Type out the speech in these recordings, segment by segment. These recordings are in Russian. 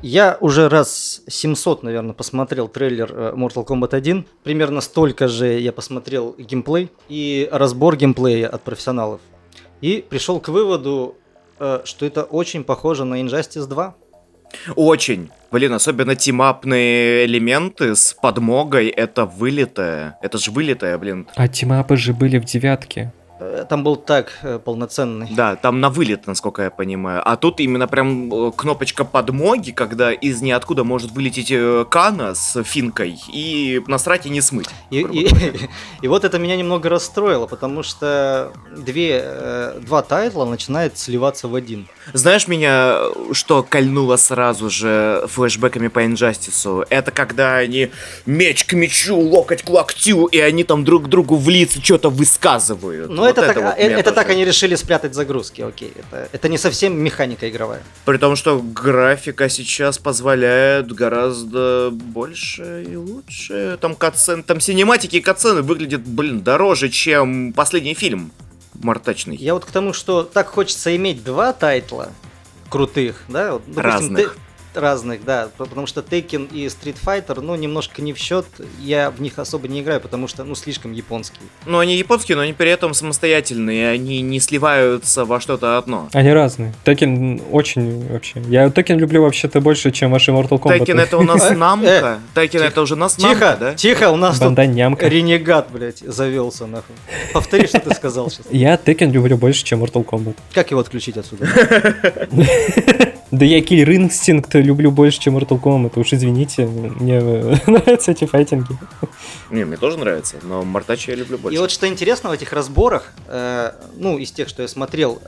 Я уже раз 700, наверное, посмотрел трейлер Mortal Kombat 1. Примерно столько же я посмотрел геймплей и разбор геймплея от профессионалов. И пришел к выводу, что это очень похоже на Injustice 2. Очень. Блин, особенно тимапные элементы с подмогой, это вылитое. Это же вылитое, блин. А тимапы же были в девятке. Там был так полноценный. Да, там на вылет, насколько я понимаю. А тут именно прям кнопочка подмоги, когда из ниоткуда может вылететь Кана с финкой и насрать и не смыть. И вот это меня немного расстроило, потому что два тайтла начинают сливаться в один. Знаешь, меня что кольнуло сразу же флешбэками по Инжастису? Это когда они меч к мечу, локоть к локтю, и они там друг другу в лицо что-то высказывают. Но это так они решили спрятать загрузки, окей. Это не совсем механика игровая. При том, что графика сейчас позволяет гораздо больше и лучше. Там синематики и катсцены выглядят, дороже, чем последний фильм мартачный. Я вот к тому, что так хочется иметь два тайтла крутых, да? Вот, допустим, разных, да, потому что Tekken и Street Fighter, немножко не в счет, я в них особо не играю, потому что, слишком японские. Ну, они японские, но они при этом самостоятельные, они не сливаются во что-то одно. Они разные. Tekken очень вообще... Я Tekken люблю вообще-то больше, чем ваши Mortal Kombat. Tekken это у нас намка. Tekken это уже нас намка, да? Тихо, у нас тут ренегат, блядь, завелся, нахуй. Повтори, что ты сказал сейчас. Я Tekken люблю больше, чем Mortal Kombat. Как его отключить отсюда? Да я Killer Instinct люблю больше, чем Mortal Kombat, уж извините, мне нравятся эти файтинги. Не, мне тоже нравится, но Мартача я люблю больше. И вот что интересно в этих разборах, из тех, что я смотрел,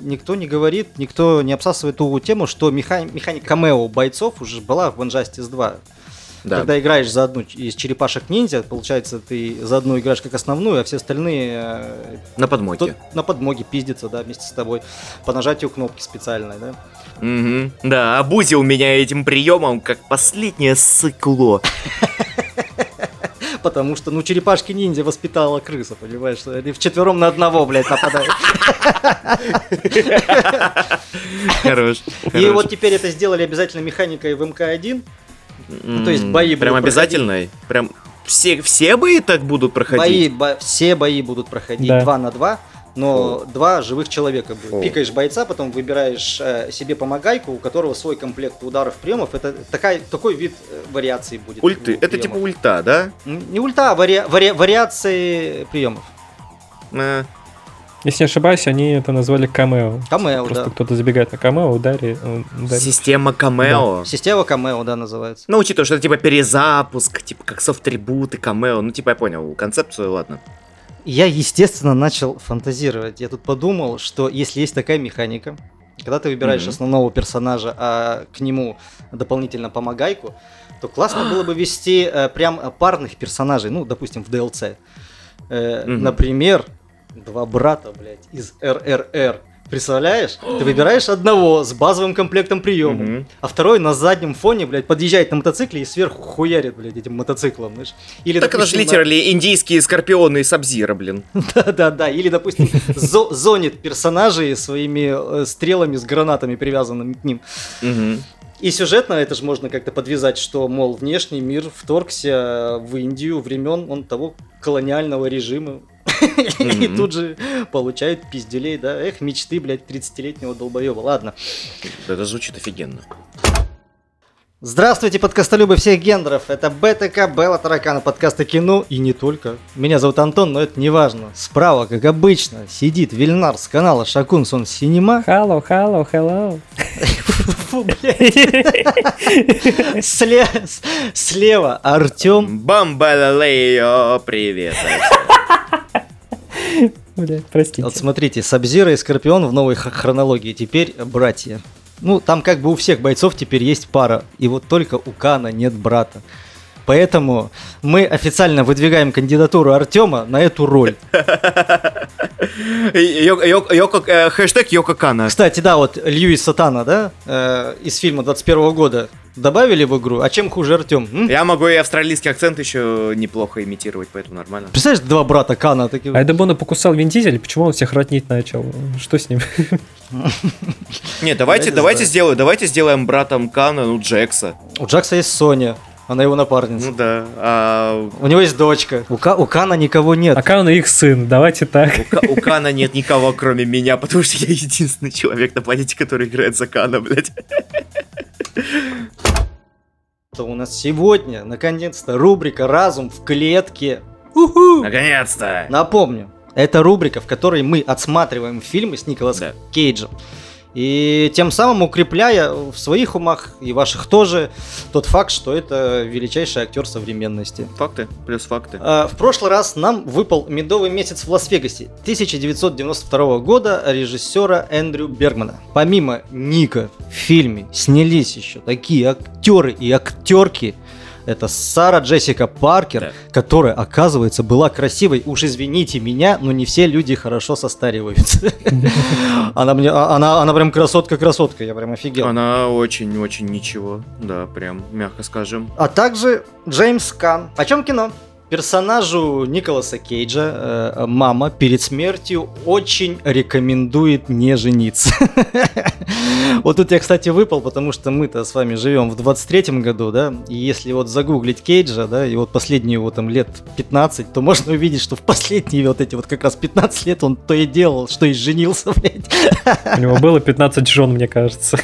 никто не говорит, никто не обсасывает ту тему, что механика камео бойцов уже была в Injustice 2. Да. Когда играешь за одну из черепашек ниндзя, получается, ты за одну играешь как основную, а все остальные... На подмоге. На подмоге пиздятся, да, вместе с тобой. По нажатию кнопки специальной, да? Угу. Да, обузи у меня этим приемом как последнее сыкло. Потому что, черепашки ниндзя воспитала крыса, понимаешь? Они вчетвером на одного, блядь, нападают. Хорош. И вот теперь это сделали обязательно механикой в МК-1. То есть бои прям обязательно? Прям все бои так будут проходить? Все бои будут проходить 2 на 2, но 2 живых человека будет. Пикаешь бойца, потом выбираешь себе помогайку, у которого свой комплект ударов, приемов. Это такой вид вариации будет. Ульты. Это типа ульта, да? Не ульта, а вариации приемов. Если не ошибаюсь, они это назвали камео. Камео, просто да. Кто-то забегает на камео, ударит. Система камео. Да. Система камео, да, называется. Ну, учитывая, что это типа перезапуск, типа как софт-трибуты, камео. Я понял концепцию, ладно. Я, естественно, начал фантазировать. Я тут подумал, что если есть такая механика, когда ты выбираешь основного персонажа, а к нему дополнительно помогайку, то классно было бы вести прям парных персонажей, допустим, в DLC. Например... 2 брата, блядь, из РРР. Представляешь? Ты выбираешь одного с базовым комплектом приемов, а второй на заднем фоне, блядь, подъезжает на мотоцикле и сверху хуярит, блядь, этим мотоциклом, знаешь. Или, так допустим, это же литерали индийские скорпионы и сабзира, блин. Да-да-да, или, допустим, зонит персонажей своими стрелами с гранатами, привязанными к ним. И сюжетно это же можно как-то подвязать, что, мол, внешний мир вторгся в Индию времен того колониального режима. И тут же получают пизделей, да? Эх, мечты, блядь, 30-летнего долбоеба. Ладно. Это звучит офигенно. Здравствуйте, подкастолюбы всех гендеров. Это БТК, Белла Таракана, подкаст о кино и не только. Меня зовут Антон, но это не важно. Справа, как обычно, сидит Вильнар с канала Шакун Сон Синема. Hello. Фу, блядь. Слева Артем. Бамбалалео, привет. Блядь, простите. Вот смотрите, Саб-Зиро и Скорпион в новой хронологии теперь братья. Там как бы у всех бойцов теперь есть пара, и вот только у Кана нет брата. Поэтому мы официально выдвигаем кандидатуру Артема на эту роль. Хэштег Йоко Кана. Кстати, да, вот Льюис Сатана, да, из фильма 21 года добавили в игру, а чем хуже Артем? Я могу и австралийский акцент еще неплохо имитировать, поэтому нормально. Представляешь, два брата Канна такие... Айдебона покусал Вин Дизель, почему он всех ротнить начал? Что с ним? Не, давайте сделаем братом Канна, ну, Джекса. У Джекса есть Соня. Она его напарница. Ну да. У него есть дочка. У Кана никого нет. А Кана их сын, давайте так. У Кана нет никого, кроме меня, потому что я единственный человек на планете, который играет за Кана, блядь. То у нас сегодня, наконец-то, рубрика «Разум в клетке». У-ху! Наконец-то! Напомню, это рубрика, в которой мы отсматриваем фильмы с Николасом Кейджем. И тем самым укрепляя в своих умах и ваших тоже тот факт, что это величайший актер современности. Факты плюс факты. В прошлый раз нам выпал «Медовый месяц в Лас-Вегасе» 1992 года режиссера Эндрю Бергмана. Помимо Ника в фильме снялись еще такие актеры и актерки. Это Сара Джессика Паркер, да, которая, оказывается, была красивой. Уж извините меня, но не все люди хорошо состариваются. Она прям красотка-красотка, я прям офигел. Она очень-очень ничего, да, прям, мягко скажем. А также Джеймс Канн. О чем кино? Персонажу Николаса Кейджа мама перед смертью очень рекомендует не жениться. Вот тут я, кстати, выпал, потому что мы-то с вами живем в 23-м году, да, и если вот загуглить Кейджа, да, и вот последние его там лет 15, то можно увидеть, что в последние вот эти вот как раз 15 лет он то и делал, что и женился, блядь. У него было 15 жен, мне кажется.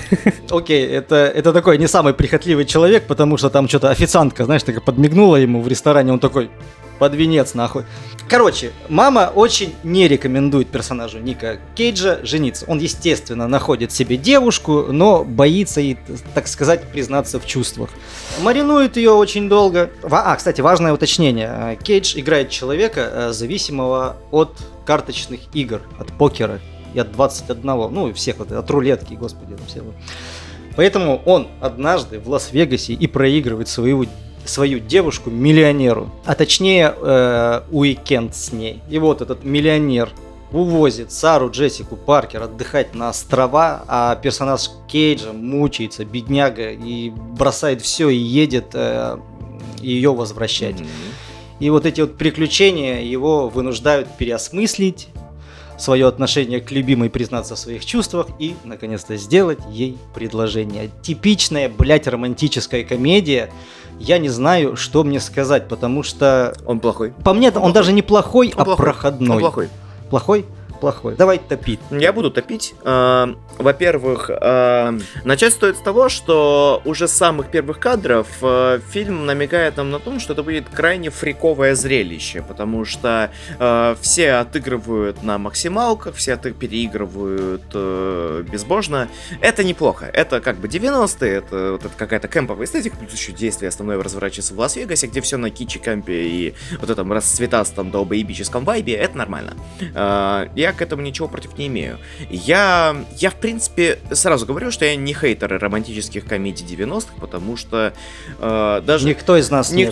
Окей, это такой не самый прихотливый человек, потому что там что-то официантка, знаешь, такая подмигнула ему в ресторане, он такой... Под венец, нахуй. Короче, мама очень не рекомендует персонажу Ника Кейджа жениться. Он, естественно, находит себе девушку, но боится ей, так сказать, признаться в чувствах. Маринует ее очень долго. Кстати, важное уточнение. Кейдж играет человека, зависимого от карточных игр, от покера и от 21, ну и всех, вот, от рулетки, господи, там все. Поэтому он однажды в Лас-Вегасе и проигрывает свою девушку миллионеру, а точнее уикенд с ней. И вот этот миллионер увозит Сару Джессику Паркер отдыхать на острова, а персонаж Кейджа мучается, бедняга, и бросает все и едет ее возвращать. Mm-hmm. И вот эти вот приключения его вынуждают переосмыслить свое отношение к любимой, признаться в своих чувствах и, наконец-то, сделать ей предложение. Типичная, блядь, романтическая комедия. Я не знаю, что мне сказать, потому что... Он плохой. По мне, он даже не плохой, а проходной. Он плохой. Плохой? Плохой. Давай топить. Я буду топить. Во-первых, начать стоит с того, что уже с самых первых кадров фильм намекает нам на то, что это будет крайне фриковое зрелище, потому что все отыгрывают на максималках, все переигрывают безбожно. Это неплохо. Это как бы 90-е, это какая-то кэмповая эстетика, плюс еще действие основное разворачивается в Лас-Вегасе, где все на кичи, кэмпе и вот этом расцветастом долбоебическом вайбе. Это нормально. Я к этому ничего против не имею. Я, в принципе, сразу говорю, что я не хейтер романтических комедий 90-х, потому что даже... Никто из нас нет.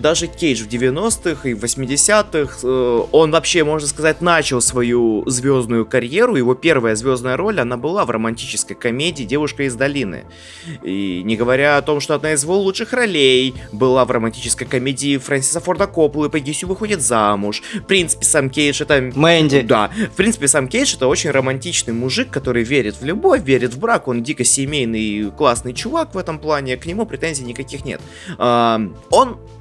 Даже Кейдж в 90-х и 80-х, он вообще, можно сказать, начал свою звездную карьеру. Его первая звездная роль, она была в романтической комедии «Девушка из долины». И не говоря о том, что одна из его лучших ролей была в романтической комедии Фрэнсиса Форда Копполы «Пегги Сью выходит замуж». В принципе, сам Кейдж это... Мэнди. Да. В принципе, сам Кейдж это очень романтичный мужик, который верит в любовь, верит в брак, он дико семейный, классный чувак в этом плане, к нему претензий никаких нет. Он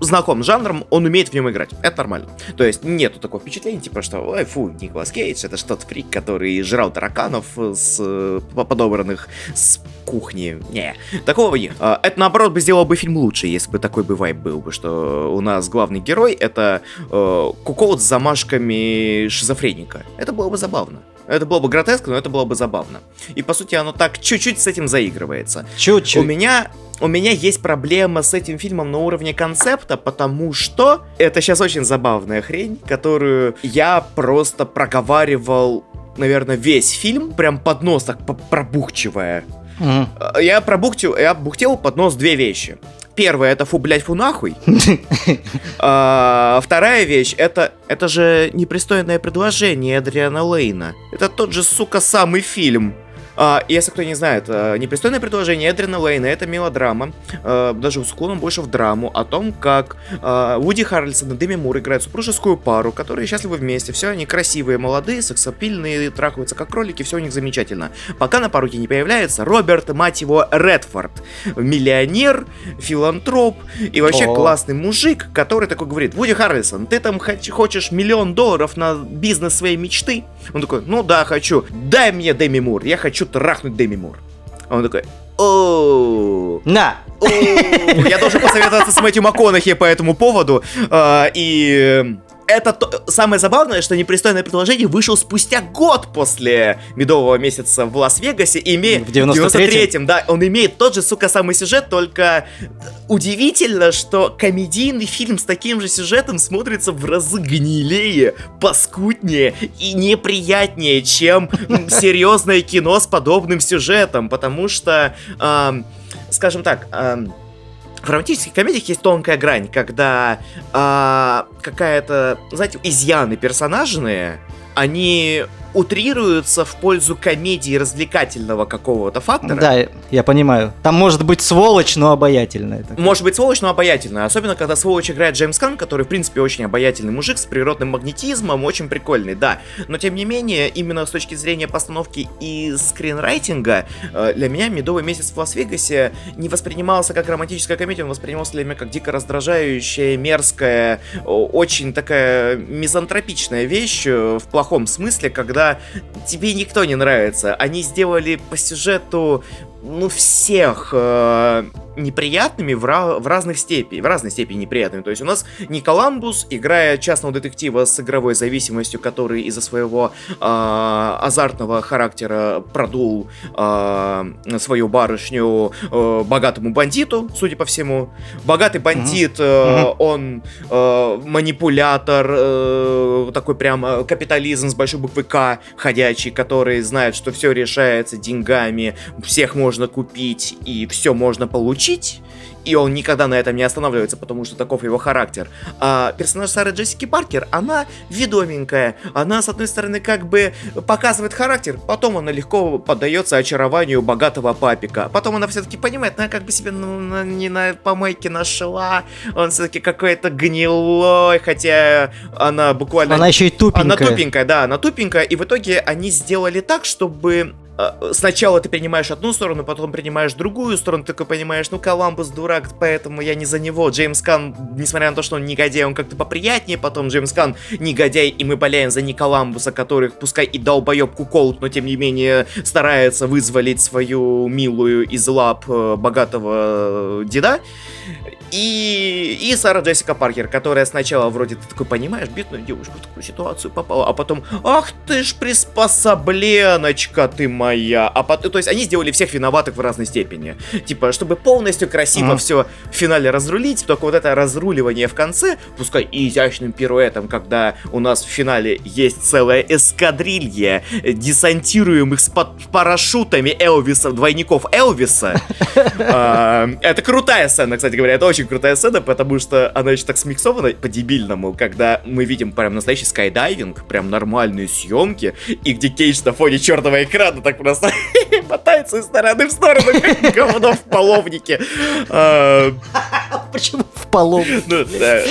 знаком с жанром, он умеет в нем играть, это нормально. То есть нету такого впечатления, типа, что, ой, фу, Николас Кейдж, это что-то фрик, который жрал тараканов с подобранных с кухни. Не, такого нет. Это, наоборот, бы сделало бы фильм лучше, если бы такой бы вайб был бы, что у нас главный герой это кукол с замашками шизофреника. Это было бы забавно. Это было бы гротескно, но это было бы забавно. И, по сути, оно так чуть-чуть с этим заигрывается. Чуть-чуть. У меня есть проблема с этим фильмом на уровне концепта, потому что это сейчас очень забавная хрень, которую я просто проговаривал, наверное, весь фильм, прям под нос так пробухчивая. Mm-hmm. Я бухтел под нос две вещи. Первая — это фу, блять, фу, нахуй. Вторая вещь — это же непристойное предложение Эдриана Лейна. Это тот же, сука, самый фильм. Если кто не знает, «Непристойное предложение» Эдриана Лейна — это мелодрама, даже склоном больше в драму, о том, как Вуди Харрельсон и Деми Мур играют супружескую пару, которые счастливы вместе, все они красивые, молодые, сексапильные, трахаются как кролики, все у них замечательно. Пока на пороге не появляется Роберт, мать его, Редфорд, миллионер, филантроп и вообще классный мужик, который такой говорит: «Вуди Харрельсон, ты там хочешь $1 миллион на бизнес своей мечты?» Он такой: «Ну да, хочу. Дай мне Деми Мур, я хочу трахнуть Деми Мур». А он такой: «Оу, на! Оу». Я должен посоветоваться с Мэтью МакКонахи по этому поводу. И это самое забавное, что «Непристойное предложение» вышел спустя год после «Медового месяца в Лас-Вегасе», имеет в 93-м, да, он имеет тот же, сука, самый сюжет, только удивительно, что комедийный фильм с таким же сюжетом смотрится в разы гнилее, паскуднее и неприятнее, чем серьезное кино с подобным сюжетом, потому что, скажем так, в романтических комедиях есть тонкая грань, когда какая-то, знаете, изъяны персонажные, они утрируются в пользу комедии развлекательного какого-то фактора. Да, я понимаю. Там может быть сволочь, но обаятельная. Такая. Может быть сволочь, но обаятельная. Особенно, когда сволочь играет Джеймс Канн, который, в принципе, очень обаятельный мужик с природным магнетизмом, очень прикольный, да. Но, тем не менее, именно с точки зрения постановки и скринрайтинга, для меня «Медовый месяц в Лас-Вегасе» не воспринимался как романтическая комедия, он воспринимался для меня как дико раздражающая, мерзкая, очень такая мизантропичная вещь, в плохом смысле, когда тебе никто не нравится. Они сделали по сюжету, ну, всех неприятными в разной степени неприятными. То есть у нас Николамбус, играя частного детектива с игровой зависимостью, который из-за своего азартного характера продул свою барышню богатому бандиту, судя по всему. Богатый бандит, он манипулятор, такой прям капитализм с большой буквы «К» ходячий, который знает, что все решается деньгами, всех можно купить и все можно получить, и он никогда на этом не останавливается, потому что таков его характер. А персонаж Сары Джессики Паркер, она ведоменькая, она, с одной стороны, как бы показывает характер, потом она легко поддается очарованию богатого папика, потом она все-таки понимает, она как бы себе не на помойке нашла, он все-таки какой-то гнилой, хотя она буквально... Она еще и тупенькая. Она тупенькая, и в итоге они сделали так, чтобы... Сначала ты принимаешь одну сторону, потом принимаешь другую сторону, ты такой понимаешь: ну, Коламбус дурак, поэтому я не за него. Джеймс Канн, несмотря на то, что он негодяй, он как-то поприятнее, потом Джеймс Канн негодяй, и мы болеем за Николамбуса, который, пускай и долбоеб куколд, но тем не менее старается вызволить свою милую из лап богатого деда. И Сара Джессика Паркер, которая сначала вроде, ты такой понимаешь, бедную девушку в такую ситуацию попала, а потом: ах ты ж приспособленочка ты моя. А потом, то есть они сделали всех виноватых в разной степени. Типа, чтобы полностью красиво все в финале разрулить, только вот это разруливание в конце, пускай и изящным пируэтом, когда у нас в финале есть целая эскадрилья десантируемых с парашютами Элвиса, двойников Элвиса. Это крутая сцена, кстати говоря, это очень крутая сцена, потому что она еще так смиксована по-дебильному, когда мы видим прям настоящий скайдайвинг, прям нормальные съемки, и где Кейдж на фоне черного экрана так просто мотается из стороны в сторону, как говно в половнике. Почему в половнике? Ну, да.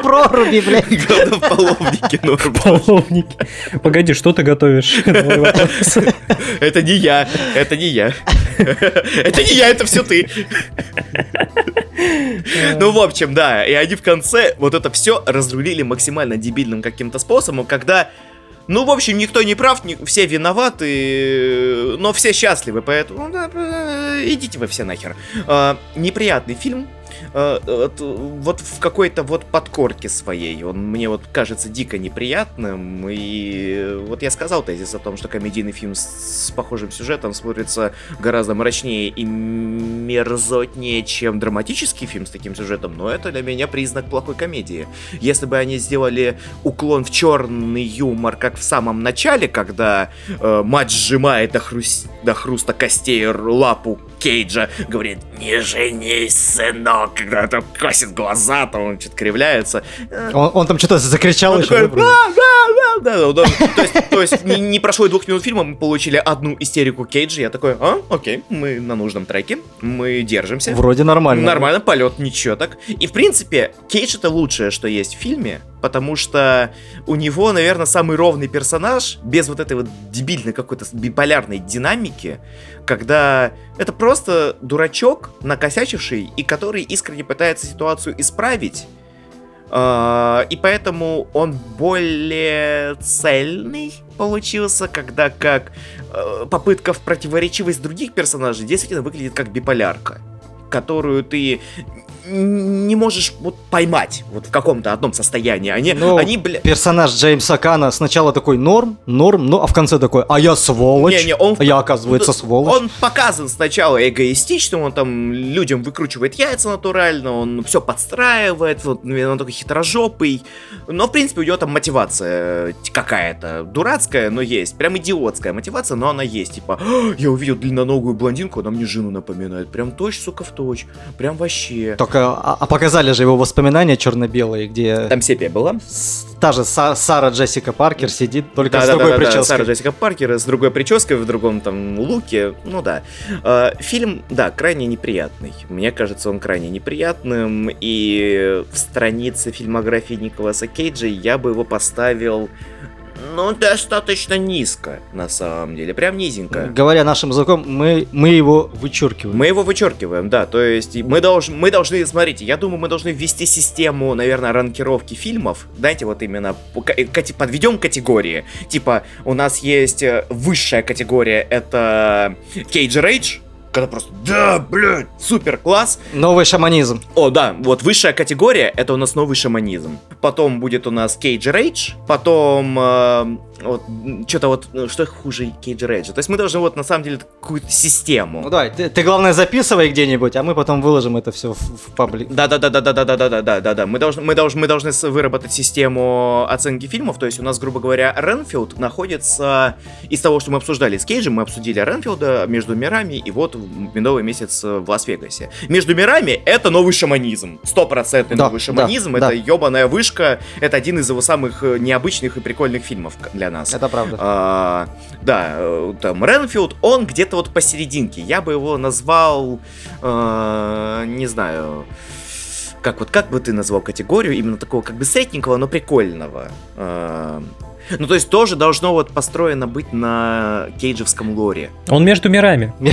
Проруби, блядь. Говно в половнике, нормально. В половнике. Погоди, что ты готовишь? Это не я. Это не я, это все ты. Ну, в общем, да. И они в конце вот это все разрулили максимально дебильным каким-то способом, когда... Ну, в общем, никто не прав, все виноваты, но все счастливы, поэтому идите вы все нахер. Неприятный фильм, вот в какой-то вот подкорке своей, он мне вот кажется дико неприятным, и вот я сказал тезис о том, что комедийный фильм с похожим сюжетом смотрится гораздо мрачнее и мерзотнее, чем драматический фильм с таким сюжетом, но это для меня признак плохой комедии. Если бы они сделали уклон в черный юмор, как в самом начале, когда мать сжимает до хруста костей лапу Кейджа, говорит: не женись, сынок, когда там косит глаза, там он что-то кривляется. Он там что-то закричал еще. да. То есть не прошло и 2 минут фильма, мы получили одну истерику Кейджа. Я такой, окей, мы на нужном треке, мы держимся. Вроде нормально. Нормально, полет, ничего так. И, в принципе, Кейдж — это лучшее, что есть в фильме, потому что у него, наверное, самый ровный персонаж, без вот этой вот дебильной какой-то биполярной динамики, когда это просто дурачок, накосячивший, и который искренне пытается ситуацию исправить. И поэтому он более цельный получился, когда как попытка в противоречивость других персонажей действительно выглядит как биполярка, которую ты не можешь вот поймать вот в каком-то одном состоянии. Персонаж Джеймса Канна сначала такой норм, ну а в конце такой, а я сволочь, я оказывается сволочь. Он показан сначала эгоистичным, он там людям выкручивает яйца натурально, он все подстраивает, он такой хитрожопый, но в принципе у него там мотивация какая-то дурацкая, но есть, прям идиотская мотивация, но она есть, типа, я увидел длинноногую блондинку, она мне жену напоминает, прям точь, сука, в точь, прям вообще. А показали же его воспоминания черно-белые, где... Там сепия была. Та же Сара Джессика Паркер сидит, только с другой прической. Да, Сара Джессика Паркер с другой прической, в другом там луке, ну да. Фильм, да, крайне неприятный. Мне кажется, он крайне неприятным, и в странице фильмографии Николаса Кейджа я бы его поставил... Ну, достаточно низко, на самом деле, прям низенько. Говоря нашим языком, мы его вычеркиваем. Мы его вычеркиваем, да, то есть мы должны, смотрите, я думаю, мы должны ввести систему, наверное, ранкировки фильмов. Знаете, вот именно, подведем категории. Типа, у нас есть высшая категория, это Cage Rage. Когда просто, да, блядь, супер класс. Новый шаманизм. О, да, вот высшая категория, это у нас новый шаманизм. Потом будет у нас Cage Rage. Потом, что хуже Cage Rage. То есть мы должны вот на самом деле какую-то систему. Ну давай, ты главное записывай где-нибудь, а мы потом выложим это все в паблик. Да. Мы должны выработать систему оценки фильмов. То есть у нас, грубо говоря, Ренфилд находится... Из того, что мы обсуждали с Кейджем, мы обсудили Ренфилда, Между мирами и вот Медовый месяц в Лас-Вегасе. Между мирами — это новый шаманизм. 100% новый шаманизм. Да, это ёбаная вышка. Это один из его самых необычных и прикольных фильмов для нас. Это правда. Там Ренфилд, он где-то вот посерединке. Я бы его назвал... не знаю... Как бы ты назвал категорию? Именно такого как бы средненького, но прикольного. Ну, то есть тоже должно вот построено быть на кейджевском лоре. Он между мирами. Не.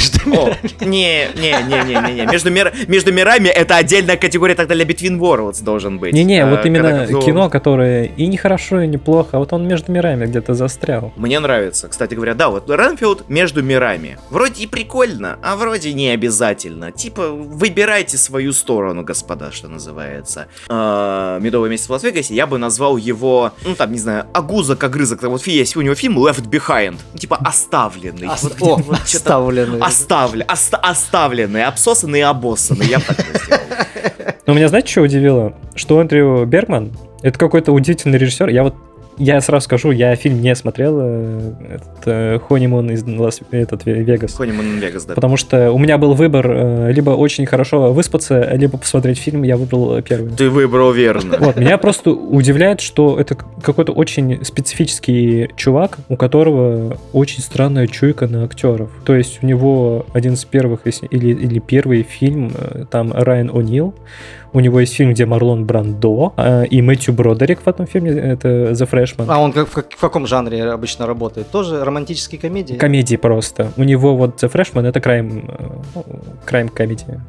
Между мирами — это отдельная категория, так далее, Between Worlds должен быть. Не, вот именно кино, которое и нехорошо, и неплохо, а вот он между мирами где-то застрял. Мне нравится, кстати говоря, да, вот Ренфилд между мирами. Вроде и прикольно, а вроде не обязательно. Типа, выбирайте свою сторону, господа, что называется. Медовый месяц в Лас-Вегасе, я бы назвал его, Агуза Огрызок, там вот есть у него фильм Left Behind, типа оставленный. Оставленный, обсосанный и обоссанный, я бы так это сделал. Но меня, знаете, что удивило? Что Эндрю Бергман — это какой-то удивительный режиссер. Я сразу скажу, я фильм не смотрел, это Honeymoon из Вегас. Honeymoon in Vegas, да. Потому что у меня был выбор либо очень хорошо выспаться, либо посмотреть фильм, я выбрал первый. Ты выбрал верно. Вот, меня просто удивляет, что это какой-то очень специфический чувак, у которого очень странная чуйка на актеров. То есть у него один из первых, или первый фильм, там Райан О'Нил. У него есть фильм, где Марлон Брандо и Мэтью Бродерик в этом фильме, это The Freshman. А он в каком жанре обычно работает? Тоже романтические комедии? Комедии просто. У него вот The Freshman — это крайм-комедия.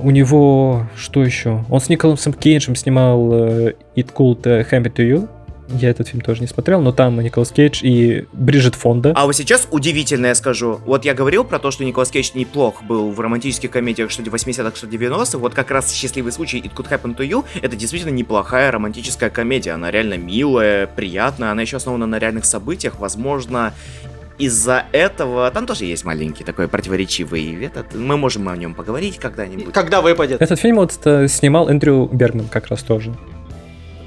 У него что еще? Он с Николасом Кейджем снимал It Could Happen to You. Я этот фильм тоже не смотрел, но там Николас Кейдж и Бриджит Фонда. А вот сейчас удивительное скажу. Вот я говорил про то, что Николас Кейдж неплох был в романтических комедиях, что 80-х, что 90-х. Вот как раз «Счастливый случай», It Could Happen to You — это действительно неплохая романтическая комедия. Она реально милая, приятная, она еще основана на реальных событиях. Возможно, из-за этого... Там тоже есть маленький такой противоречивый этот. Мы можем о нем поговорить когда-нибудь. Когда выпадет. Этот фильм вот снимал Эндрю Бергман как раз тоже.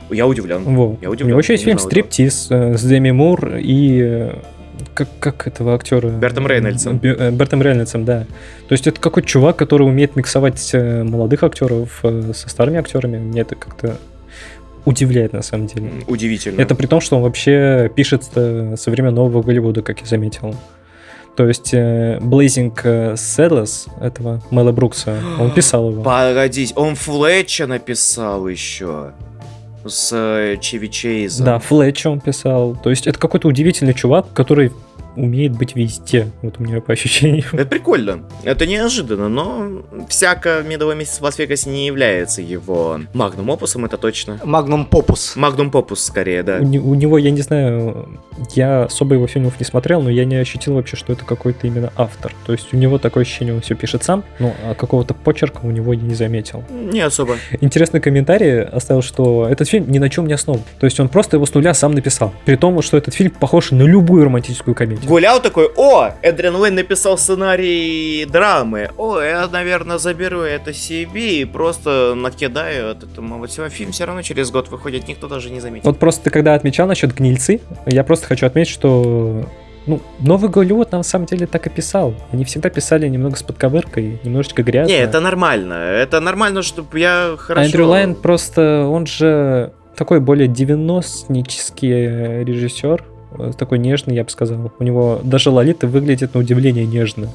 Я удивлен. У него еще есть фильм «Стриптиз» с Деми Мур и... Как этого актера? Бертом Рейнольдсом, да. То есть это какой-то чувак, который умеет миксовать молодых актеров со старыми актерами. Мне это как-то удивляет, на самом деле. Удивительно. Это при том, что он вообще пишет со времен нового Голливуда, как я заметил. То есть Blazing Saddles, этого Мэла Брукса, он писал его. Погодите, он Флетча написал еще. С Чеви Чейзом. Да, Флетча он писал. То есть это какой-то удивительный чувак, который умеет быть везде. Вот у меня по ощущениям. Это прикольно. Это неожиданно, но всяко «Медовый месяц в Лас-Вегасе» не является его магнум опусом, это точно. Магнум попус. Магнум попус, скорее, да. У него, я не знаю, я особо его фильмов не смотрел, но я не ощутил вообще, что это какой-то именно автор. То есть у него такое ощущение, он все пишет сам, но какого-то почерка у него я не заметил. Не особо. Интересный комментарий оставил, что этот фильм ни на чем не основан. То есть он просто его с нуля сам написал. При том, что этот фильм похож на любую романтическую комедию. Гулял такой, о, Эдриан Уэйн написал сценарий драмы, о, я, наверное, заберу это себе и просто накидаю от этого всего. Фильм все равно через год выходит, никто даже не заметит. Вот просто ты когда отмечал насчет гнильцы, я просто хочу отметить, что новый Голливуд на самом деле так и писал. Они всегда писали немного с подковыркой, немножечко грязно. Не, это нормально, чтобы я хорошо... Эндрю Лайн просто, он же такой более девяностнический режиссер, такой нежный, я бы сказал. У него даже Лолита выглядит на удивление нежно.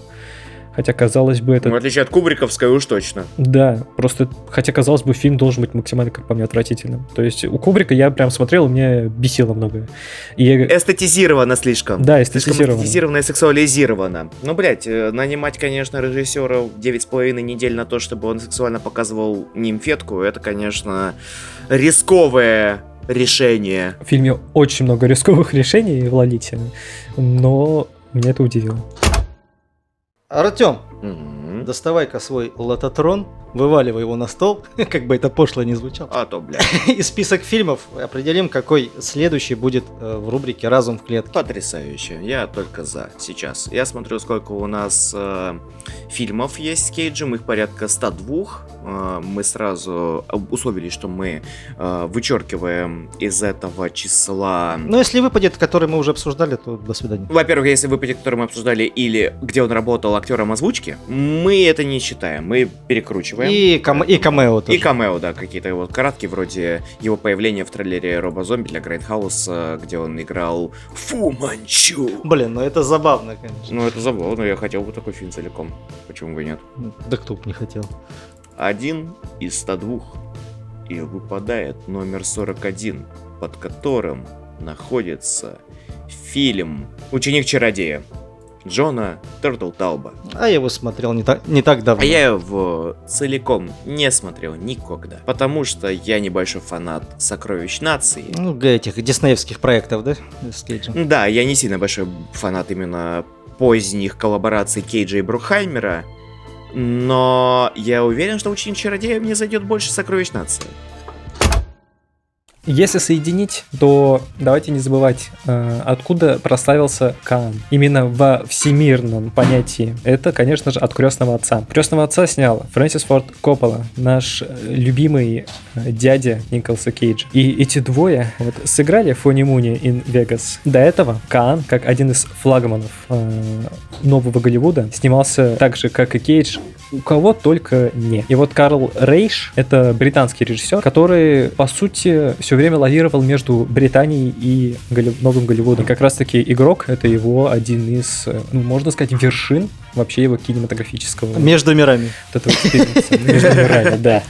Хотя, казалось бы, это... В отличие от кубриковской, уж точно. Да, просто, хотя, казалось бы, фильм должен быть максимально, как по мне, отвратительным. То есть у Кубрика я прям смотрел, меня бесило многое. Эстетизировано слишком. Да, эстетизировано. Слишком эстетизировано и сексуализировано. Нанимать, конечно, режиссера 9,5 недель на то, чтобы он сексуально показывал нимфетку, это, конечно, рисковое... решение. В фильме очень много рисковых решений в Лолите, но меня это удивило. Артём, доставай-ка свой лототрон, вываливай его на стол, как бы это пошло не звучало. А то, блядь. И список фильмов определим, какой следующий будет в рубрике «Разум в клетке». Потрясающе, я только за. Сейчас я смотрю, сколько у нас фильмов есть с Кейджем, их порядка 102. Мы сразу условились, что мы вычеркиваем из этого числа... если выпадет, который мы уже обсуждали, то до свидания. Во-первых, если выпадет, который мы обсуждали, или где он работал актером озвучки, мы это не считаем, мы перекручиваем. И камео тоже. И камео, да, какие-то вот короткие, вроде его появления в трейлере «Робо-зомби» для Грейнхауса, где он играл Фу Манчу. Это забавно, конечно. Это забавно, я хотел бы такой фильм целиком. Почему бы и нет? Да кто бы не хотел. 1 из 102. И выпадает номер 41, под которым находится фильм «Ученик чародея» Джона Тёртлтауба. А я его смотрел не так давно. А я его целиком не смотрел никогда, потому что я небольшой фанат «Сокровищ нации». Этих диснеевских проектов, да? Да, я не сильно большой фанат именно поздних коллабораций Кейджа и Брухаймера, но я уверен, что «Ученик чародея» мне зайдет больше «Сокровищ нации». Если соединить, то давайте не забывать, откуда прославился Канн. Именно во всемирном понятии. Это, конечно же, от «Крестного отца». «Крестного отца» снял Фрэнсис Форд Коппола, наш любимый дядя Николаса Кейджа. И эти двое сыграли в «Honeymoon in Vegas». До этого Канн, как один из флагманов нового Голливуда, снимался так же, как и Кейдж, у кого только не. И Карл Райш, это британский режиссер, который, по сути, все время лавировал между Британией и новым Голливудом. Как раз таки «Игрок» — это его один из, можно сказать, вершин вообще его кинематографического... Между мирами. Вот этого экспириенса. Между мирами, да.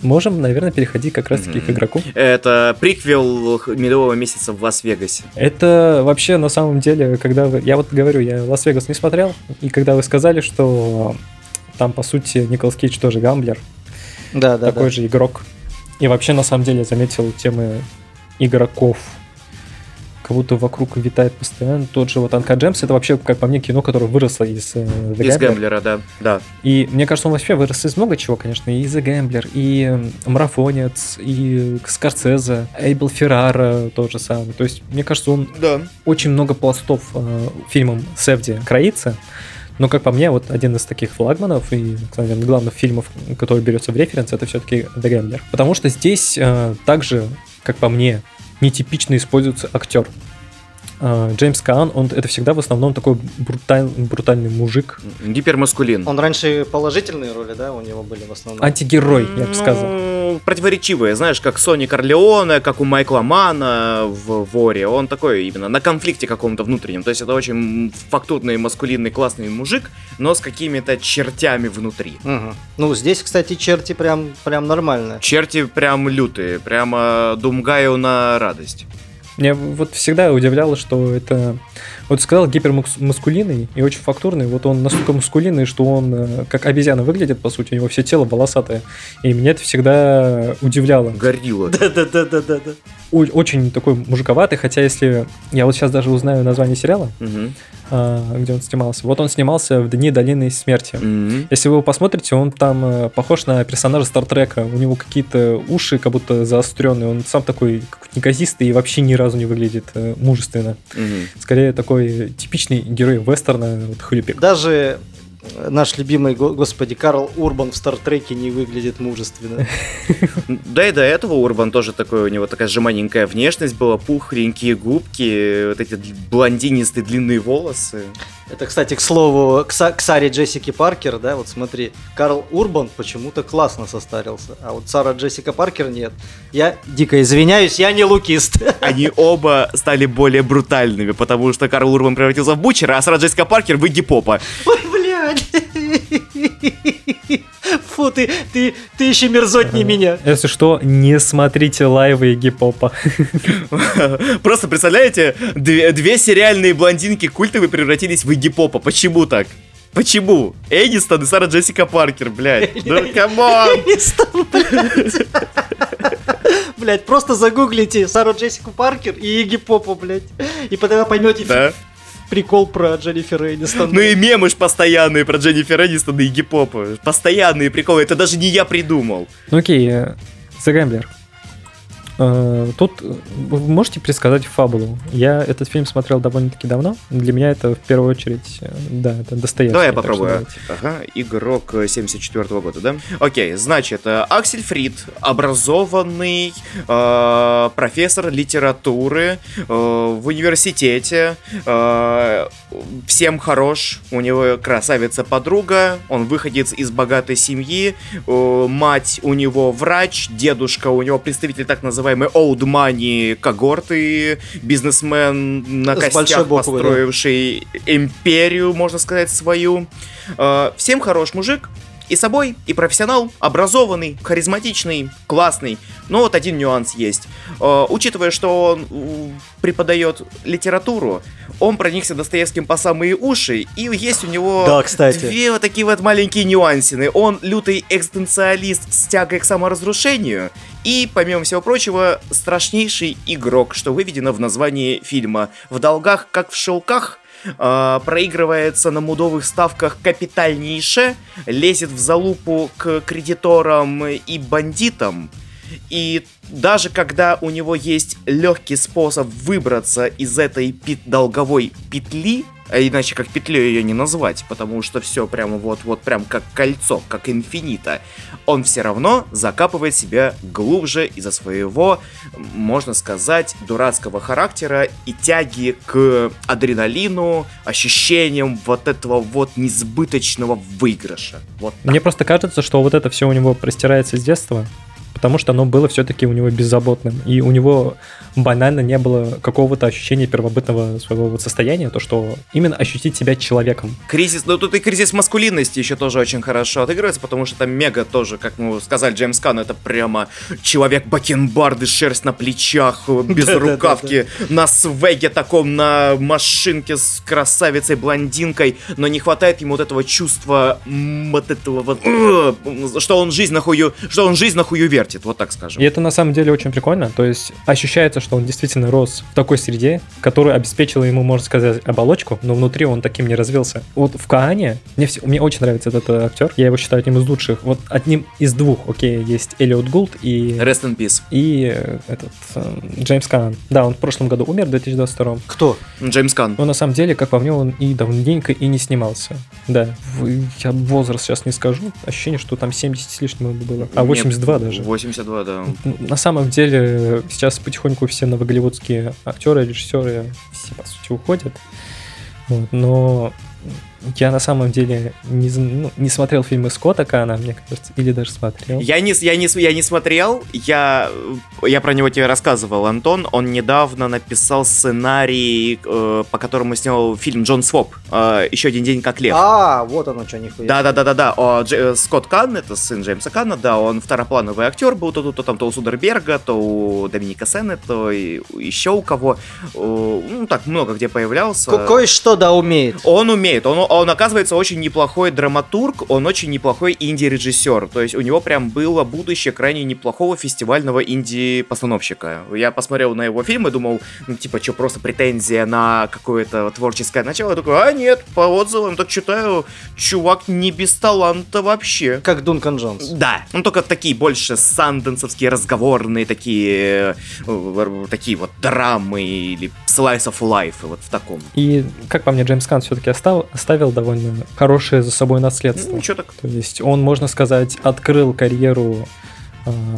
Можем, наверное, переходить как раз-таки к «Игроку». Это приквел «Медового месяца в Лас-Вегасе». Это вообще, на самом деле, когда вы... Я говорю, я «Лас-Вегас» не смотрел, и когда вы сказали, что там, по сути, Николас Кейдж тоже гамблер. Да. Такой же игрок. И вообще, на самом деле, я заметил темы игроков. Как будто вокруг витает постоянно тот же Uncut Gems. Это вообще, как по мне, кино, которое выросло из The Gambler. Из Гэмблера, да. И мне кажется, он вообще вырос из много чего, конечно. И The Gambler, и Марафонец, и Скорсезе, Эйбл Феррара тот же самый. То есть, мне кажется, он очень много пластов фильмом Севди кроится. Но, как по мне, один из таких флагманов и, наверное, главных фильмов, который берется в референс, это все-таки The Gambler. Потому что здесь также, как по мне, нетипично используется актер. Джеймс Канн, он это всегда в основном такой брутальный мужик. Гипермаскулин. Он раньше положительные роли, да, у него были в основном? Антигерой, я бы сказал. Ну, противоречивые, знаешь, как Сони Корлеоне, как у Майкла Мана в «Воре». Он такой именно на конфликте каком-то внутреннем. То есть это очень фактурный, маскулинный, классный мужик, но с какими-то чертями внутри. Угу. Ну, здесь, кстати, черти прям нормальные. Черти прям лютые, прямо Думгаю на радость. Меня вот всегда удивляло, что это... Вот сказал, гипермаскулинный и очень фактурный. Вот он настолько маскулинный, что он как обезьяна выглядит, по сути. У него все тело волосатое. И меня это всегда удивляло. Горилла. Да-да-да-да-да. Очень такой мужиковатый, хотя если... Я вот сейчас даже узнаю название сериала, где он снимался. Вот он снимался в «Дни долины смерти». Угу. Если вы его посмотрите, он там похож на персонажа Стартрека. У него какие-то уши как будто заостренные. Он сам такой неказистый и вообще ни разу не выглядит мужественно. Угу. Скорее такой типичный герой вестерна, вот хлюпик. Даже наш любимый, господи, Карл Урбан в Стартреке не выглядит мужественно. Да и до этого Урбан тоже такой, у него такая жеманенькая внешность была, пухленькие губки, вот эти блондинистые длинные волосы. Это, кстати, к слову, к Саре Джессике Паркер, да, вот смотри, Карл Урбан почему-то классно состарился, а вот Сара Джессика Паркер нет. Я дико извиняюсь, я не лукист. Они оба стали более брутальными, потому что Карл Урбан превратился в бучера, а Сара Джессика Паркер в Игги Попа. Ой, блядь! Фу, ты еще мерзотнее меня. Если что, не смотрите лайвы Игги Попа. Просто представляете, две сериальные блондинки культовые превратились в Игги Попа. Почему так? Почему? Энистон и Сара Джессика Паркер, блядь. Ну, камон! Энистон, блядь. Блядь, просто загуглите Сару Джессику Паркер и Игги Попа, блядь. И тогда поймете... Да. Прикол про Дженнифер Энистон. Ну и мемы ж постоянные про Дженнифер Энистон и гип-попы. Постоянные приколы. Это даже не я придумал. Ну окей, The Gambler. Тут вы можете предсказать фабулу? Я этот фильм смотрел довольно-таки давно. Для меня это в первую очередь, да, это Достоевский. Давай я попробую. Ага, «Игрок» 74-го года, да? Окей, значит, Аксель Фрид, образованный профессор литературы в университете, всем хорош, у него красавица-подруга, он выходец из богатой семьи, мать у него врач, дедушка у него представитель так называемого old money когорты, бизнесмен на костях, построивший империю, можно сказать, свою. Всем хорош мужик, и собой, и профессионал, образованный, харизматичный, классный. Но вот один нюанс есть. Учитывая, что он преподает литературу, он проникся Достоевским по самые уши, и есть у него две вот такие вот маленькие нюансины. Он лютый экзистенциалист с тягой к саморазрушению, и, помимо всего прочего, страшнейший игрок, что выведено в названии фильма. В долгах, как в шелках, проигрывается на мудовых ставках капитальнейше, лезет в залупу к кредиторам и бандитам, и даже когда у него есть легкий способ выбраться из этой долговой петли, а иначе как петлей ее не назвать, потому что все прямо вот-вот, прям как кольцо, как инфинито, он все равно закапывает себя глубже из-за своего, можно сказать, дурацкого характера и тяги к адреналину, ощущениям вот этого вот несбыточного выигрыша. Вот так. Мне просто кажется, что вот это все у него простирается с детства, потому что оно было все-таки у него беззаботным, и у него банально не было какого-то ощущения первобытного своего вот состояния, то, что именно ощутить себя человеком. Кризис, ну тут и кризис маскулинности еще тоже очень хорошо отыгрывается, потому что там мега тоже, как мы сказали, Джеймс Канн, это прямо человек-бакенбарды, шерсть на плечах, без рукавки, на свеге таком, на машинке с красавицей-блондинкой, но не хватает ему вот этого чувства, вот этого вот, что он жизнь на хую вертит. Вот так скажем. И это на самом деле очень прикольно. То есть ощущается, что он действительно рос в такой среде, которая обеспечила ему, можно сказать, оболочку, но внутри он таким не развился. Вот в Каане мне очень нравится этот актер. Я его считаю одним из лучших. Вот одним из двух, окей, есть Эллиот Гулд и... Rest in Peace. И этот Джеймс Канн. Да, он в прошлом году умер, в 2022. Кто? Джеймс Канн. Но на самом деле, как по мне, он и давненько и не снимался. Да. Я возраст сейчас не скажу. Ощущение, что там 70 с лишним было. А 82 даже. 80. 82, да. На самом деле сейчас потихоньку все новоголливудские актеры, режиссеры все, по сути, уходят. Вот, но я на самом деле не смотрел фильмы Скотта Канна, мне кажется, или даже смотрел. Я не смотрел, я про него тебе рассказывал, Антон. Он недавно написал сценарий, по которому снял фильм «Джон Своп», «Еще один день как лев». А, вот оно что, нихуя. Да. Скотт Канн, это сын Джеймса Канна, да, он второплановый актер был, то там, то у Судерберга, то у Доминика Сенны, то и еще у кого. Ну, так много где появлялся. Кое-что, да, умеет. Он умеет, он, оказывается, очень неплохой драматург, он очень неплохой инди-режиссер. То есть у него прям было будущее крайне неплохого фестивального инди-постановщика. Я посмотрел на его фильм и думал, что просто претензия на какое-то творческое начало. Я такой, нет, по отзывам так читаю, чувак не без таланта вообще. Как Дункан Джонс. Да, он только такие больше санденсовские, разговорные, такие вот драмы или slice of life, вот в таком. И, как по мне, Джеймс Канн все-таки оставил довольно хорошее за собой наследство. Ничего так. То есть он, можно сказать, открыл карьеру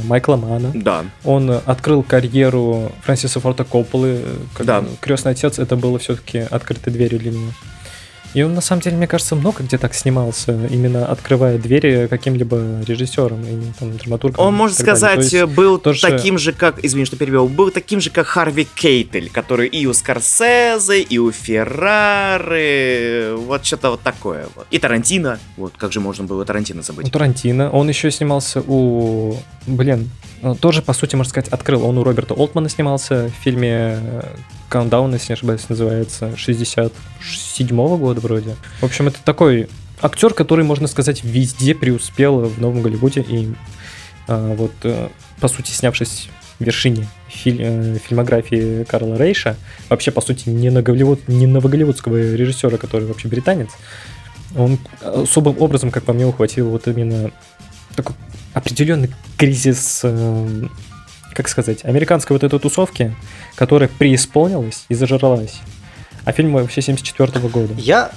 Майкла Манна. Да. Он открыл карьеру Фрэнсиса Форта Копполы. Да. «Крестный отец» — это было все-таки открытой дверью для него. И он, на самом деле, мне кажется, много где так снимался, именно открывая двери каким-либо режиссером или там драматургом. Он, можно сказать, был таким же, как... Извини, что перебил. Был таким же, как Харви Кейтель, который и у Скорсезе, и у Феррары, вот что-то вот такое. Вот. И Тарантино. Вот как же можно было Тарантино забыть? У Тарантино. Он еще снимался у... тоже, по сути, можно сказать, открыл. Он у Роберта Олтмана снимался в фильме «Countdown», если не ошибаюсь, называется, 67-го года вроде. В общем, это такой актер, который, можно сказать, везде преуспел в Новом Голливуде и по сути, снявшись в вершине фильмографии Карла Райша, вообще, по сути, не новоголливудского режиссера, который вообще британец, он особым образом, как по мне, ухватил вот именно такой определенный кризис, как сказать, американской вот этой тусовки, которая преисполнилась и зажралась. А фильм вообще 1974 года. Я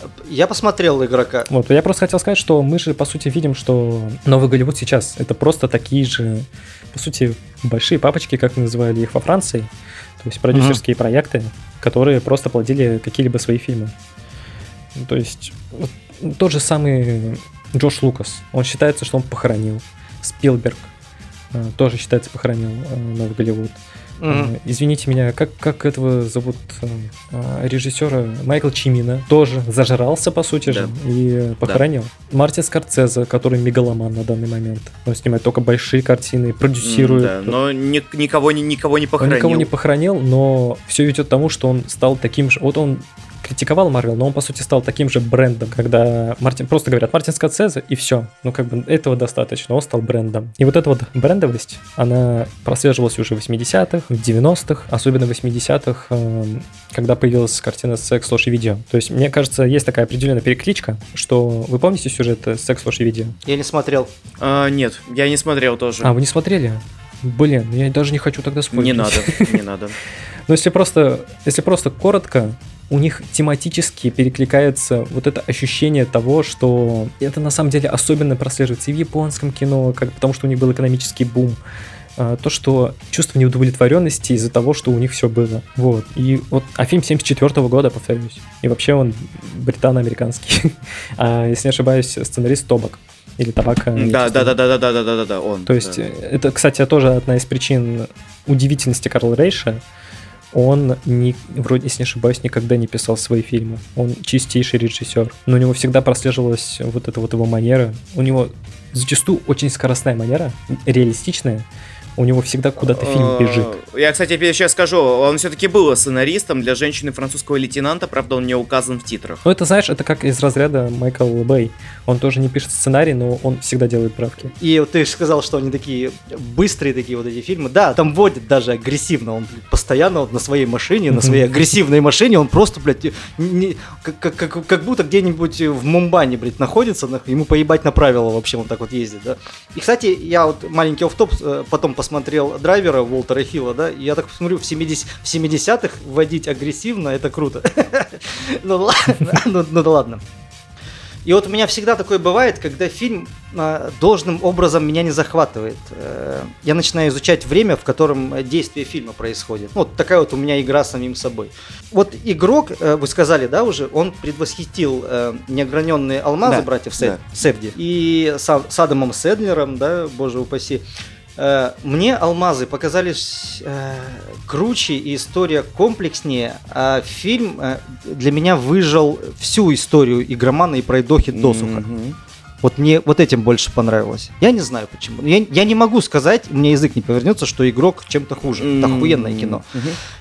посмотрел «Игрока». Вот, я просто хотел сказать, что мы же, по сути, видим, что Новый Голливуд сейчас это просто такие же, по сути, большие папочки, как мы называли их во Франции, то есть продюсерские проекты, которые просто плодили какие-либо свои фильмы. То есть вот, тот же самый Джош Лукас, он считается, что он похоронил. Спилберг тоже, считается, похоронил Новый Голливуд. Извините меня, как этого зовут режиссера? Майкл Чимина тоже зажрался, по сути же, и похоронил. Да. Мартин Скорсезе, который мегаломан на данный момент. Он снимает только большие картины, продюсирует. Да, но никого не похоронил. Он никого не похоронил, но все ведет к тому, что он стал таким же... Вот он критиковал Марвел, но он, по сути, стал таким же брендом, когда просто говорят «Мартин Скорсезе» и все. Ну, как бы этого достаточно, он стал брендом. И вот эта вот брендовость, она прослеживалась уже в 80-х, в 90-х, особенно в 80-х, когда появилась картина «Секс, ложь и видео». То есть, мне кажется, есть такая определенная перекличка, что... Вы помните сюжет «Секс, ложь и видео»? Я не смотрел. Нет, я не смотрел тоже. А, вы не смотрели? Блин, я даже не хочу тогда спойлерить. Не надо. Но если просто коротко, у них тематически перекликается вот это ощущение того, что это на самом деле особенно прослеживается и в японском кино, потому что у них был экономический бум. То, что чувство неудовлетворенности из-за того, что у них все было. Вот. И вот, а фильм 1974 года, повторюсь. И вообще он британо-американский. А, если не ошибаюсь, сценарист Тобак. Или «Табака». Да, он. То есть, это, кстати, тоже одна из причин удивительности Карла Райша. Он, вроде, если не ошибаюсь, никогда не писал свои фильмы. Он чистейший режиссер. Но у него всегда прослеживалась вот эта вот его манера. У него зачастую очень скоростная манера, реалистичная. У него всегда куда-то фильм бежит. Я, кстати, сейчас скажу, он все-таки был сценаристом для «Женщины французского лейтенанта», правда, он не указан в титрах. Ну, это, знаешь, это как из разряда Майкл Бэй. Он тоже не пишет сценарий, но он всегда делает правки. И ты же сказал, что они такие быстрые, такие вот эти фильмы. Да, там водит даже агрессивно. Он постоянно вот на своей машине, на своей агрессивной машине, он просто, блядь, как будто где-нибудь в Мумбаи, блядь, находится, ему поебать на правила вообще, он так вот ездит, да. И, кстати, я вот маленький офф-топ потом посмотрел «Драйвера» Уолтера Хилла, да, и я так смотрю, в 70-х водить агрессивно — это круто. Ну да ладно. И вот у меня всегда такое бывает, когда фильм должным образом меня не захватывает. Я начинаю изучать время, в котором действие фильма происходит. Вот такая вот у меня игра с самим собой. Вот «Игрок», вы сказали, да, уже, он предвосхитил «Неограненные алмазы», да, братьев Сэфди, да, и с Адамом Сэндлером, да, боже упаси. Мне «Алмазы» показались круче, и история комплекснее, а фильм для меня выжал всю историю игромана и пройдохи досуха. Mm-hmm. Вот мне вот этим больше понравилось. Я не знаю почему. Я не могу сказать, у меня язык не повернется, что «Игрок» чем-то хуже. Mm-hmm. Это охуенное кино.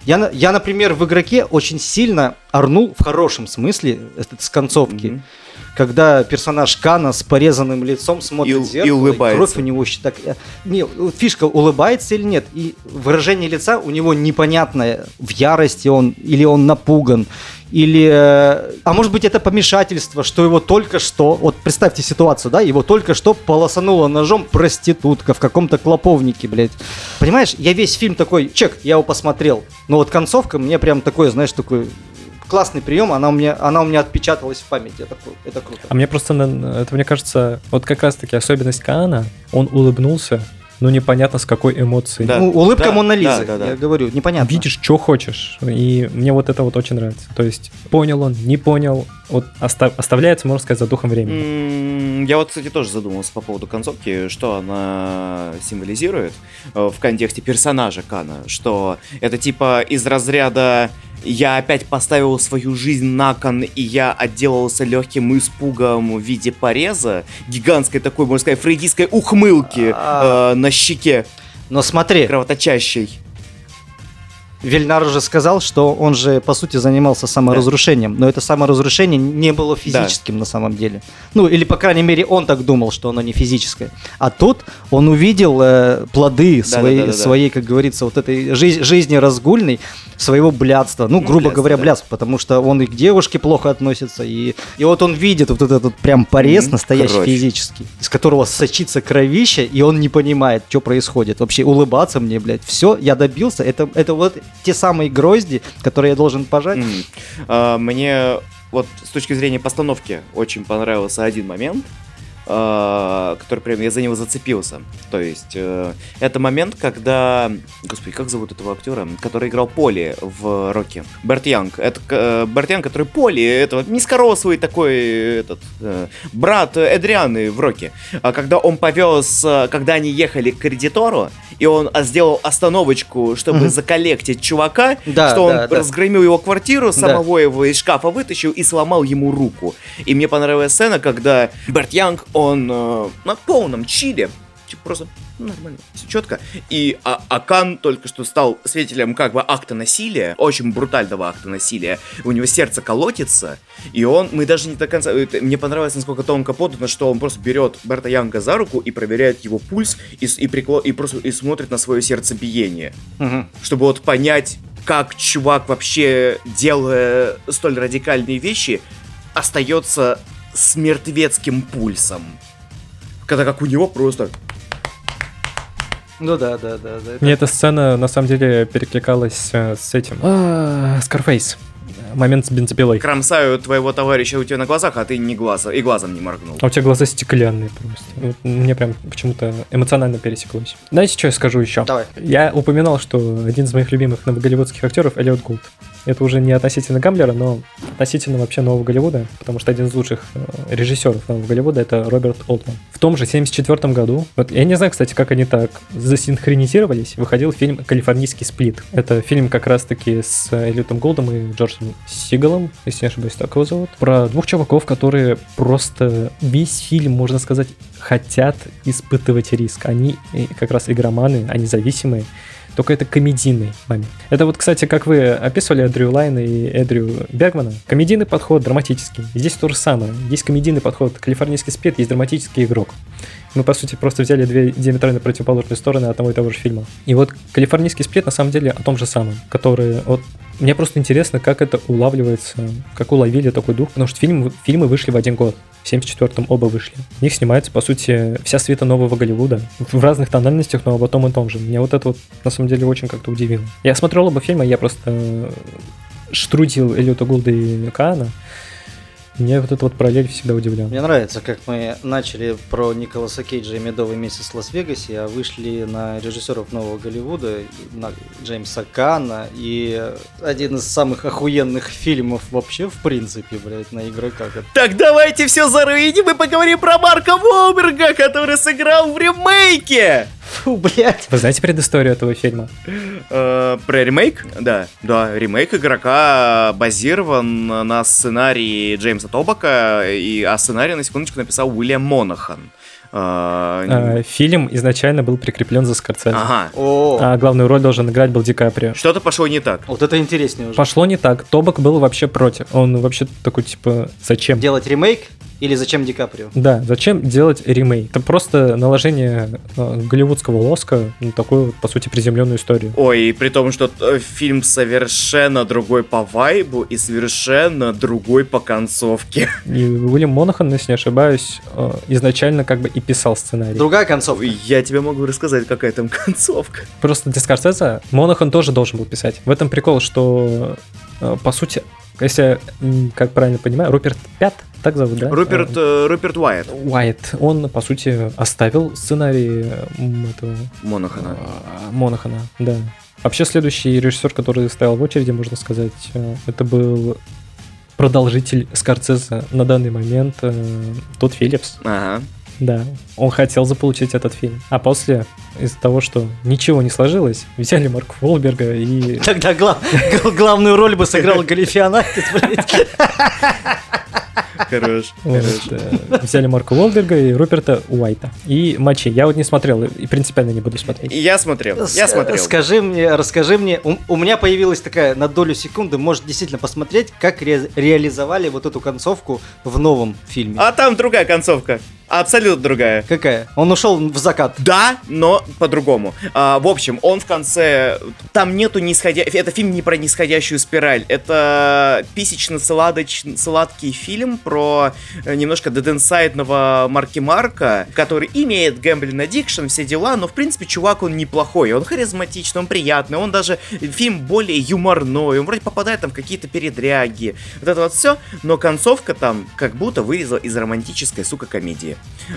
Mm-hmm. Я, например, в «Игроке» очень сильно орнул, в хорошем смысле, с концовки. Mm-hmm. Когда персонаж Канна с порезанным лицом смотрит в зеркало, и улыбается. И кровь у него так... Не, фишка, улыбается или нет. И выражение лица у него непонятное. В ярости он, или он напуган, или... А может быть, это помешательство, что его только что... Вот представьте ситуацию, да? Его только что полосанула ножом проститутка в каком-то клоповнике, блядь. Понимаешь, я весь фильм такой... Чек, я его посмотрел. Но вот концовка мне прям такое, знаешь, такой... Классный прием, она у меня отпечаталась в памяти, это круто. А мне просто, это мне кажется, вот как раз-таки особенность Каана, он улыбнулся, но непонятно с какой эмоцией. Да. Ну, улыбка, да, Мона Лизы, да. Я говорю, непонятно. Видишь, что хочешь, и мне вот это вот очень нравится. То есть понял он, не понял, вот оставляется, можно сказать, за духом времени. Я вот, кстати, тоже задумался по поводу концовки, что она символизирует в контексте персонажа Кана, что это типа из разряда «я опять поставил свою жизнь на кон, и я отделался легким испугом в виде пореза», гигантской такой, можно сказать, фрейдистской ухмылки на щеке. Но смотри, кровоточащей. Вильнар уже сказал, что он же, по сути, занимался саморазрушением, да, но это саморазрушение не было физическим, да, на самом деле. Ну, или, по крайней мере, он так думал, что оно не физическое. А тут он увидел плоды, да, своей, как говорится, вот этой жизни разгульной, своего блядства. Ну, грубо говоря, блядство, потому что он и к девушке плохо относится, и вот он видит вот этот прям порез настоящий, кровь, физический, из которого сочится кровище, и он не понимает, что происходит. Вообще, улыбаться мне, блядь, все, я добился, это вот... Те самые грозди, которые я должен пожать. Мне вот с точки зрения постановки очень понравился один момент, который прям я за него зацепился. То есть это момент, когда... Господи, как зовут этого актера, который играл Поли в «Рокки»? Берт Янг. Это Берт Янг, который Поли, это низкорослый такой брат Эдрианы в «Рокки». Когда он повез... Когда они ехали к кредитору, и он сделал остановочку, чтобы заколлектить чувака, да, что он разгромил его квартиру, самого его из шкафа вытащил и сломал ему руку. И мне понравилась сцена, когда Берт Янг, он на полном чиле, просто нормально, все четко. И Акан только что стал свидетелем как бы акта насилия, очень брутального акта насилия. У него сердце колотится, и он, мы даже не до конца... Мне понравилось, насколько тонко подано, что он просто берет Берта Янга за руку и проверяет его пульс, и смотрит на свое сердцебиение, чтобы вот понять, как чувак вообще, делая столь радикальные вещи, остается с мертвецким пульсом. Когда как у него просто... Ну да. Мне эта сцена на самом деле перекликалась с этим. Скарфейс. Момент с бензопилой. Кромсаю твоего товарища у тебя на глазах, а ты ни глаза, и глазом не моргнул. А у тебя глаза стеклянные просто. Вот мне прям почему-то эмоционально пересеклось. Знаете, что я скажу еще? Давай. Я упоминал, что один из моих любимых новоголливудских актеров — Эллиот Гулд. Это уже не относительно Гамблера, но относительно вообще Нового Голливуда, потому что один из лучших режиссеров Нового Голливуда — это Роберт Олтман. В том же 1974 году, вот я не знаю, кстати, как они так засинхронизировались, выходил фильм «Калифорнийский сплит». Это фильм как раз-таки с Эллиотом Голдом и Джорджем Сигалом, если не ошибаюсь, так его зовут. Про двух чуваков, которые просто весь фильм, можно сказать, хотят испытывать риск. Они как раз игроманы, они зависимые. Только это комедийный момент. Это вот, кстати, как вы описывали Эндрю Лайна и Эндрю Бергмана. Комедийный подход, драматический. Здесь то же самое. Есть комедийный подход, «Калифорнийский сплит», есть драматический «Игрок». Мы, по сути, просто взяли две диаметрально противоположные стороны одного и того же фильма. И вот «Калифорнийский сплит» на самом деле о том же самом, который... Вот, мне просто интересно, как это улавливается, как уловили такой дух, потому что фильмы вышли в один год. В 1974-м оба вышли. В них снимается, по сути, вся свита Нового Голливуда. В разных тональностях, но об одном и том же. Меня вот это вот, на самом деле, очень как-то удивило. Я смотрел оба фильма, я просто штрудил Эллиота Гулда и Каана. Меня вот эта вот параллель всегда удивляла. Мне нравится, как мы начали про Николаса Кейджа и «Медовый месяц в Лас-Вегасе», а вышли на режиссеров нового Голливуда, на Джеймса Канна, и один из самых охуенных фильмов вообще, в принципе, блядь, на «Игрока». Так давайте все заруиним и поговорим про Марка Волберга, который сыграл в ремейке! Фу, блядь. Вы знаете предысторию этого фильма? Про ремейк? Да. Да, ремейк «Игрока» базирован на сценарии Джеймса Тобака, а сценарий, на секундочку, написал Уильям Монахан. Фильм изначально был прикреплен за Скорсезе. Ага. А главную роль должен играть был Ди Каприо. Что-то пошло не так. Вот это интереснее уже. Пошло не так. Тобак был вообще против. Он вообще такой, типа, зачем? Делать ремейк? Или зачем Ди Каприо? Да, зачем делать ремейк? Это просто наложение голливудского лоска на такую, по сути, приземленную историю. Ой, и при том, что фильм совершенно другой по вайбу и совершенно другой по концовке. И Уильям Монахан, если не ошибаюсь, изначально как бы и писал сценарий. Другая концовка. Я тебе могу рассказать, какая там концовка. Просто для Скорсезе Монахан тоже должен был писать. В этом прикол, что, по сути, если, как правильно понимаю, Руперт Пят, так зовут, да? Руперт Уайт. Уайт. Он, по сути, оставил сценарий этого... Монахана, да. Вообще, следующий режиссер, который стоял в очереди, можно сказать, это был продолжитель Скорсезе на данный момент, Тодд Филлипс. Ага. Да, он хотел заполучить этот фильм. А после, из-за того, что ничего не сложилось, взяли Марка Волберга и... Тогда главную роль бы сыграл Галифианакис, блядь. Хорош. Взяли Марка Волберга и Руперта Уайта. И матчи. Я вот не смотрел и принципиально не буду смотреть. Я смотрел. Расскажи мне. У меня появилась такая на долю секунды, может действительно посмотреть, как реализовали вот эту концовку в новом фильме. А там другая концовка. Абсолютно другая. Какая? Он ушел в закат. Да, но по-другому. В общем, он в конце... Там нету нисходящего... Это фильм не про нисходящую спираль. Это писечно-сладкий фильм про немножко дединсайдного Марки Марка, который имеет гэмблин аддикшн, все дела, но, в принципе, чувак, он неплохой. Он харизматичный, он приятный, он даже... Фильм более юморной. Он вроде попадает там в какие-то передряги. Вот это вот все. Но концовка там как будто вырезала из романтической, сука, комедии.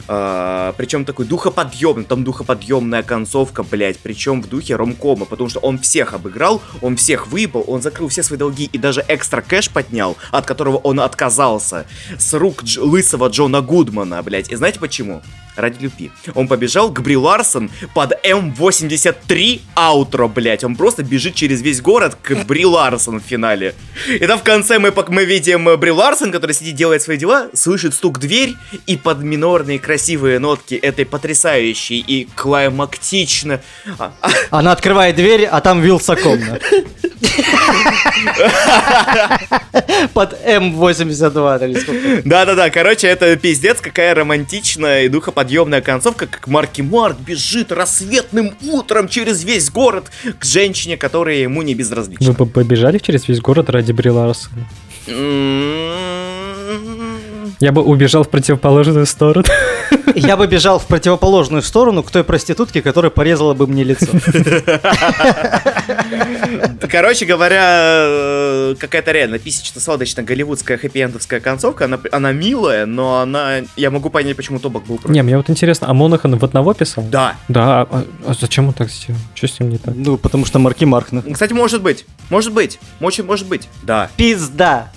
Причем такой духоподъемный. Там духоподъемная концовка, блять. Причем в духе ромкома, потому что он всех обыграл, он всех выебал, он закрыл все свои долги и даже экстра кэш поднял, от которого он отказался, с рук лысого Джона Гудмана, блять. И знаете почему? Ради любви. Он побежал к Бри Ларсон под М83 аутро, блять. Он просто бежит через весь город к Бри Ларсон в финале. И там в конце мы видим Бри Ларсон, которая сидит, делает свои дела, слышит стук в дверь и под минорные красивые нотки этой потрясающей и клаймактично... Она открывает дверь, а там Вилсаком. Под М82 или сколько. Да-да-да, короче, это пиздец, какая романтичная и духоподъемная концовка, как Марки Марк бежит рассветным утром через весь город к женщине, которая ему не безразлична. Вы побежали через весь город ради Бри Ларсона? Я бы убежал в противоположную сторону. Я бы бежал в противоположную сторону к той проститутке, которая порезала бы мне лицо. Короче говоря, какая-то реально писечно-сладочно-голливудская хэппи-эндовская концовка. Она милая, но она... Я могу понять, почему Тобак был против. Не, мне вот интересно, а Монахан в одного писал? Да. Да, а зачем он так сделал? Что с ним не так? Ну, потому что Марки Марк. Кстати, может быть. Да. Пизда.